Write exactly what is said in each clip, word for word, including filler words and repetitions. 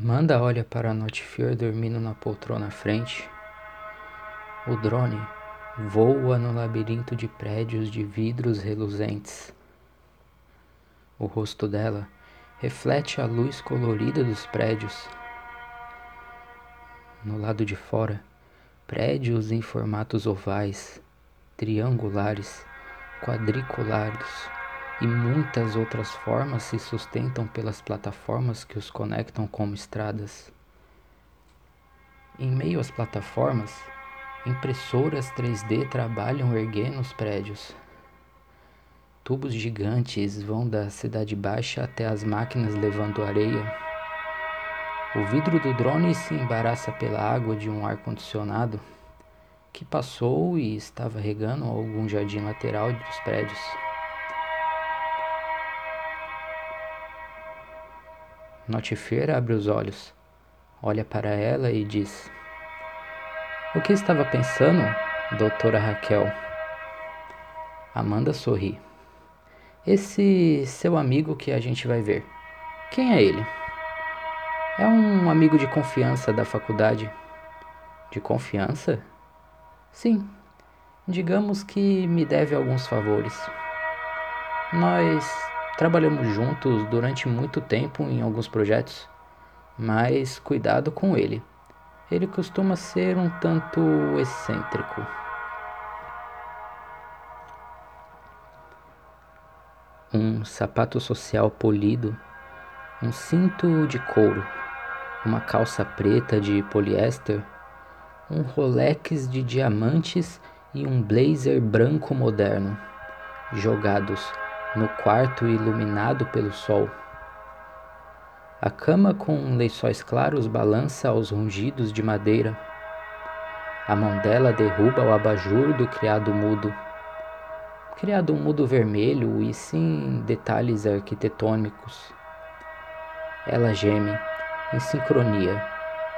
Amanda olha para Notfear dormindo na poltrona à frente. O drone voa no labirinto de prédios de vidros reluzentes. O rosto dela reflete a luz colorida dos prédios. No lado de fora, prédios em formatos ovais, triangulares, quadriculados e muitas outras formas se sustentam pelas plataformas que os conectam como estradas. Em meio às plataformas, impressoras três D trabalham erguendo os prédios. Tubos gigantes vão da Cidade Baixa até as máquinas levando areia. O vidro do drone se embaraça pela água de um ar-condicionado que passou e estava regando algum jardim lateral dos prédios. Notfear abre os olhos, olha para ela e diz: "O que estava pensando, doutora Raquel?" Amanda sorri. "Esse seu amigo que a gente vai ver, quem é ele?" "É um amigo de confiança da faculdade." "De confiança?" "Sim, digamos que me deve alguns favores. Nós trabalhamos juntos durante muito tempo em alguns projetos, mas cuidado com ele. Ele costuma ser um tanto excêntrico." Um sapato social polido, um cinto de couro, uma calça preta de poliéster, um Rolex de diamantes e um blazer branco moderno, jogados no quarto iluminado pelo sol. A cama com lençóis claros balança aos rangidos de madeira. A mão dela derruba o abajur do criado mudo. Criado mudo vermelho e sem detalhes arquitetônicos. Ela geme, em sincronia,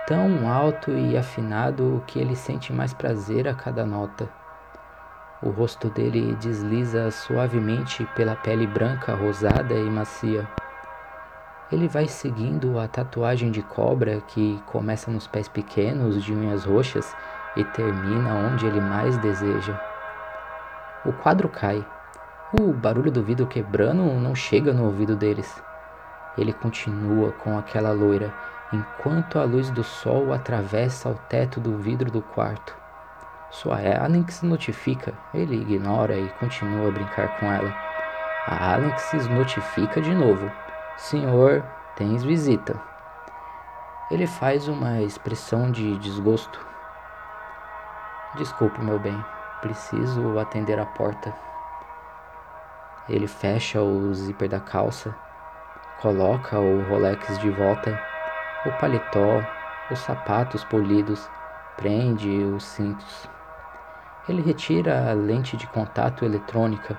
tão alto e afinado que ele sente mais prazer a cada nota. O rosto dele desliza suavemente pela pele branca, rosada e macia. Ele vai seguindo a tatuagem de cobra que começa nos pés pequenos de unhas roxas e termina onde ele mais deseja. O quadro cai. O barulho do vidro quebrando não chega no ouvido deles. Ele continua com aquela loira, enquanto a luz do sol atravessa o teto do vidro do quarto. Sua Alexis notifica, ele ignora e continua a brincar com ela. A Alexis notifica de novo: "Senhor, tens visita." Ele faz uma expressão de desgosto. "Desculpe, meu bem. Preciso atender à porta." Ele fecha o zíper da calça, coloca o Rolex de volta, o paletó, os sapatos polidos, prende os cintos. Ele retira a lente de contato eletrônica.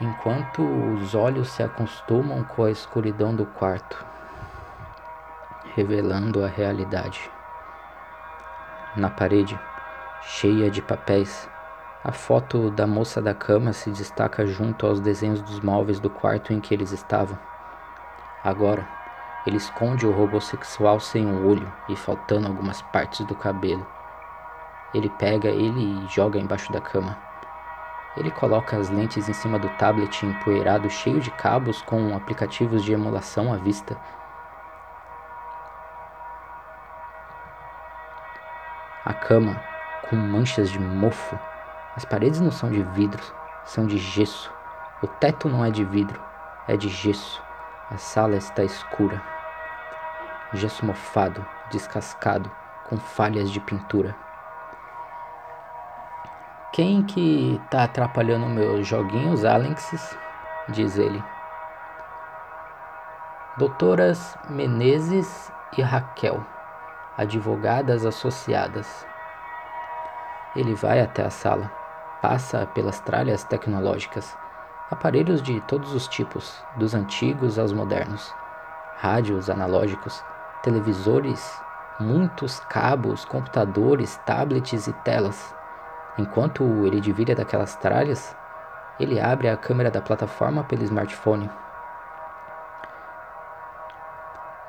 Enquanto os olhos se acostumam com a escuridão do quarto, revelando a realidade. Na parede, cheia de papéis, a foto da moça da cama se destaca junto aos desenhos dos móveis do quarto em que eles estavam. Agora, ele esconde o robô sexual sem um olho e faltando algumas partes do cabelo. Ele pega ele e joga embaixo da cama. Ele coloca as lentes em cima do tablet empoeirado cheio de cabos com aplicativos de emulação à vista. A cama, com manchas de mofo. As paredes não são de vidro, são de gesso. O teto não é de vidro, é de gesso. A sala está escura. Gesso mofado, descascado, com falhas de pintura. "Quem que tá atrapalhando meus joguinhos, Alexis?" diz ele. "Doutoras Menezes e Raquel, advogadas associadas." Ele vai até a sala, passa pelas tralhas tecnológicas, aparelhos de todos os tipos, dos antigos aos modernos, rádios analógicos, televisores, muitos cabos, computadores, tablets e telas. Enquanto ele divide daquelas tralhas, ele abre a câmera da plataforma pelo smartphone.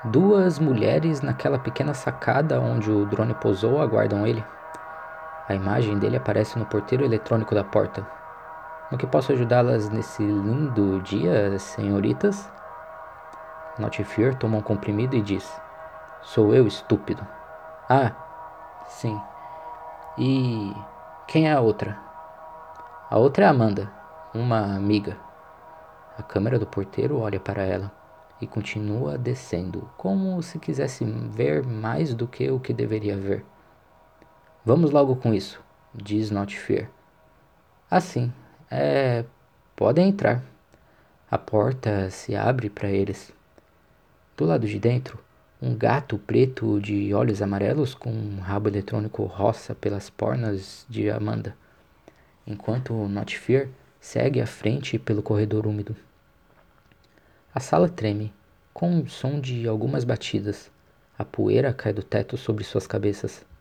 Duas mulheres naquela pequena sacada onde o drone pousou aguardam ele. A imagem dele aparece no porteiro eletrônico da porta. No que posso ajudá-las nesse lindo dia, senhoritas? Notfear toma um comprimido e diz: Sou eu, estúpido. Ah, sim. E quem é a outra? A outra é a Amanda, uma amiga. A câmera do porteiro olha para ela e continua descendo, como se quisesse ver mais do que o que deveria ver. Vamos logo com isso, diz Notfear. Ah, sim. É... podem entrar. A porta se abre para eles. Do lado de dentro, um gato preto de olhos amarelos com um rabo eletrônico roça pelas pernas de Amanda, enquanto Notfear segue à frente pelo corredor úmido. A sala treme, com o som de algumas batidas. A poeira cai do teto sobre suas cabeças.